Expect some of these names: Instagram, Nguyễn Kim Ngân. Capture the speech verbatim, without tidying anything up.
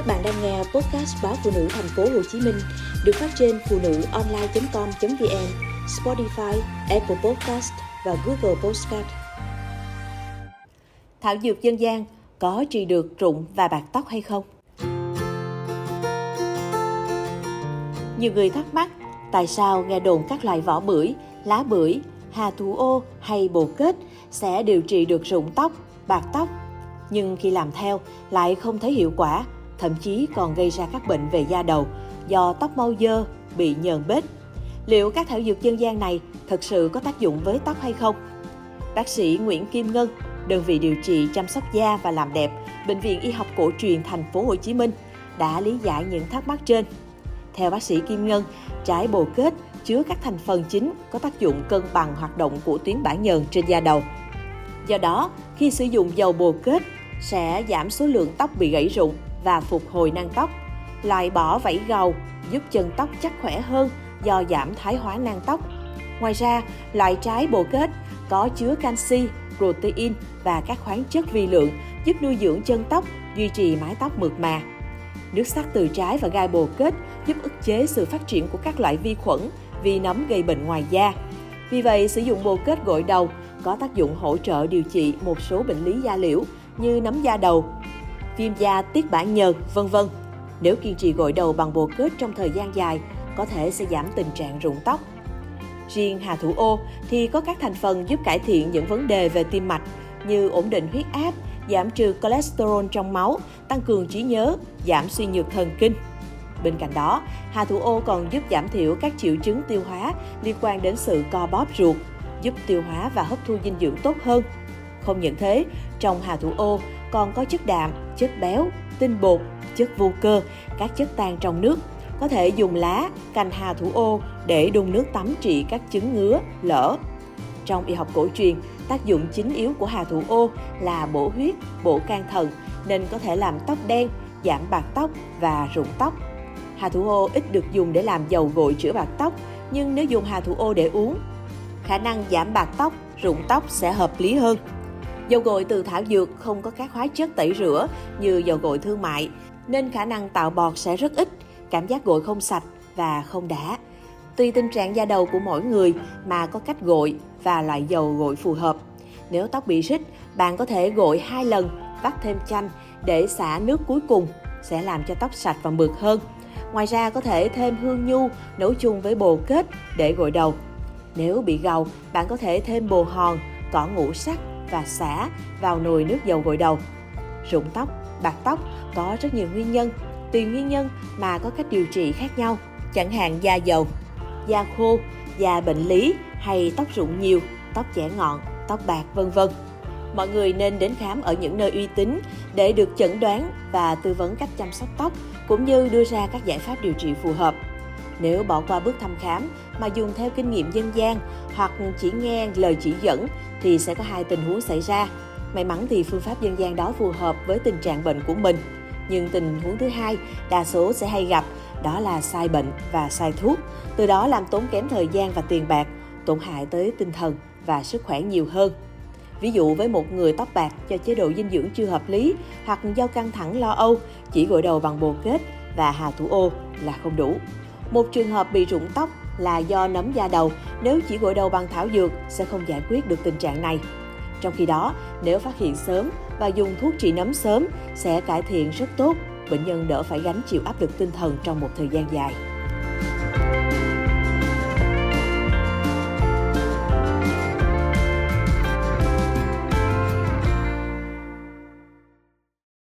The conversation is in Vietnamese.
Các bạn đang nghe podcast báo phụ nữ thành phố Hồ Chí Minh được phát trên phụ nữ online chấm com chấm vn, Spotify, Apple Podcast và Google Podcast. Thảo dược dân gian có trị được rụng và bạc tóc hay không? Nhiều người thắc mắc tại sao nghe đồn các loại vỏ bưởi, lá bưởi, hà thủ ô hay bồ kết sẽ điều trị được rụng tóc, bạc tóc, nhưng khi làm theo lại không thấy hiệu quả, thậm chí còn gây ra các bệnh về da đầu do tóc mau dơ, bị nhờn bết. Liệu các thảo dược dân gian này thật sự có tác dụng với tóc hay không? Bác sĩ Nguyễn Kim Ngân, đơn vị điều trị chăm sóc da và làm đẹp, Bệnh viện Y học Cổ truyền Thành phố Hồ Chí Minh đã lý giải những thắc mắc trên. Theo bác sĩ Kim Ngân, trái bồ kết chứa các thành phần chính có tác dụng cân bằng hoạt động của tuyến bã nhờn trên da đầu. Do đó, khi sử dụng dầu bồ kết sẽ giảm số lượng tóc bị gãy rụng và phục hồi nang tóc, loại bỏ vảy gầu, giúp chân tóc chắc khỏe hơn do giảm thái hóa nang tóc. Ngoài ra, loại trái bồ kết có chứa canxi, protein và các khoáng chất vi lượng giúp nuôi dưỡng chân tóc, duy trì mái tóc mượt mà. Nước sắc từ trái và gai bồ kết giúp ức chế sự phát triển của các loại vi khuẩn, vi nấm gây bệnh ngoài da. Vì vậy, sử dụng bồ kết gội đầu có tác dụng hỗ trợ điều trị một số bệnh lý da liễu như nấm da đầu, viêm da tiết bã nhờn, vân vân. Nếu kiên trì gội đầu bằng bồ kết trong thời gian dài, có thể sẽ giảm tình trạng rụng tóc. Riêng hà thủ ô thì có các thành phần giúp cải thiện những vấn đề về tim mạch như ổn định huyết áp, giảm trừ cholesterol trong máu, tăng cường trí nhớ, giảm suy nhược thần kinh. Bên cạnh đó, hà thủ ô còn giúp giảm thiểu các triệu chứng tiêu hóa liên quan đến sự co bóp ruột, giúp tiêu hóa và hấp thu dinh dưỡng tốt hơn. Không những thế, trong hà thủ ô còn có chất đạm, chất béo, tinh bột, chất vô cơ, các chất tan trong nước. Có thể dùng lá, cành hà thủ ô để đun nước tắm trị các chứng ngứa, lở. Trong y học cổ truyền, tác dụng chính yếu của hà thủ ô là bổ huyết, bổ can thận, nên có thể làm tóc đen, giảm bạc tóc và rụng tóc. Hà thủ ô ít được dùng để làm dầu gội chữa bạc tóc, nhưng nếu dùng hà thủ ô để uống, khả năng giảm bạc tóc, rụng tóc sẽ hợp lý hơn. Dầu gội từ thảo dược không có các hóa chất tẩy rửa như dầu gội thương mại, nên khả năng tạo bọt sẽ rất ít, cảm giác gội không sạch và không đã. Tùy tình trạng da đầu của mỗi người mà có cách gội và loại dầu gội phù hợp. Nếu tóc bị rít, bạn có thể gội hai lần, vắt thêm chanh để xả nước cuối cùng, sẽ làm cho tóc sạch và mượt hơn. Ngoài ra có thể thêm hương nhu nấu chung với bồ kết để gội đầu. Nếu bị gầu, bạn có thể thêm bồ hòn, cỏ ngũ sắc và xả vào nồi nước dầu gội đầu. Rụng tóc, bạc tóc có rất nhiều nguyên nhân, tùy nguyên nhân mà có cách điều trị khác nhau, chẳng hạn da dầu, da khô, da bệnh lý hay tóc rụng nhiều, tóc chẻ ngọn, tóc bạc, vân vân. Mọi người nên đến khám ở những nơi uy tín để được chẩn đoán và tư vấn cách chăm sóc tóc cũng như đưa ra các giải pháp điều trị phù hợp. Nếu bỏ qua bước thăm khám mà dùng theo kinh nghiệm dân gian hoặc chỉ nghe lời chỉ dẫn thì sẽ có hai tình huống xảy ra. May mắn thì phương pháp dân gian đó phù hợp với tình trạng bệnh của mình. Nhưng tình huống thứ hai đa số sẽ hay gặp, đó là sai bệnh và sai thuốc, từ đó làm tốn kém thời gian và tiền bạc, tổn hại tới tinh thần và sức khỏe nhiều hơn. Ví dụ với một người tóc bạc do chế độ dinh dưỡng chưa hợp lý hoặc do căng thẳng lo âu, chỉ gội đầu bằng bồ kết và hà thủ ô là không đủ. Một trường hợp bị rụng tóc là do nấm da đầu, nếu chỉ gội đầu bằng thảo dược sẽ không giải quyết được tình trạng này. Trong khi đó, nếu phát hiện sớm và dùng thuốc trị nấm sớm sẽ cải thiện rất tốt, bệnh nhân đỡ phải gánh chịu áp lực tinh thần trong một thời gian dài.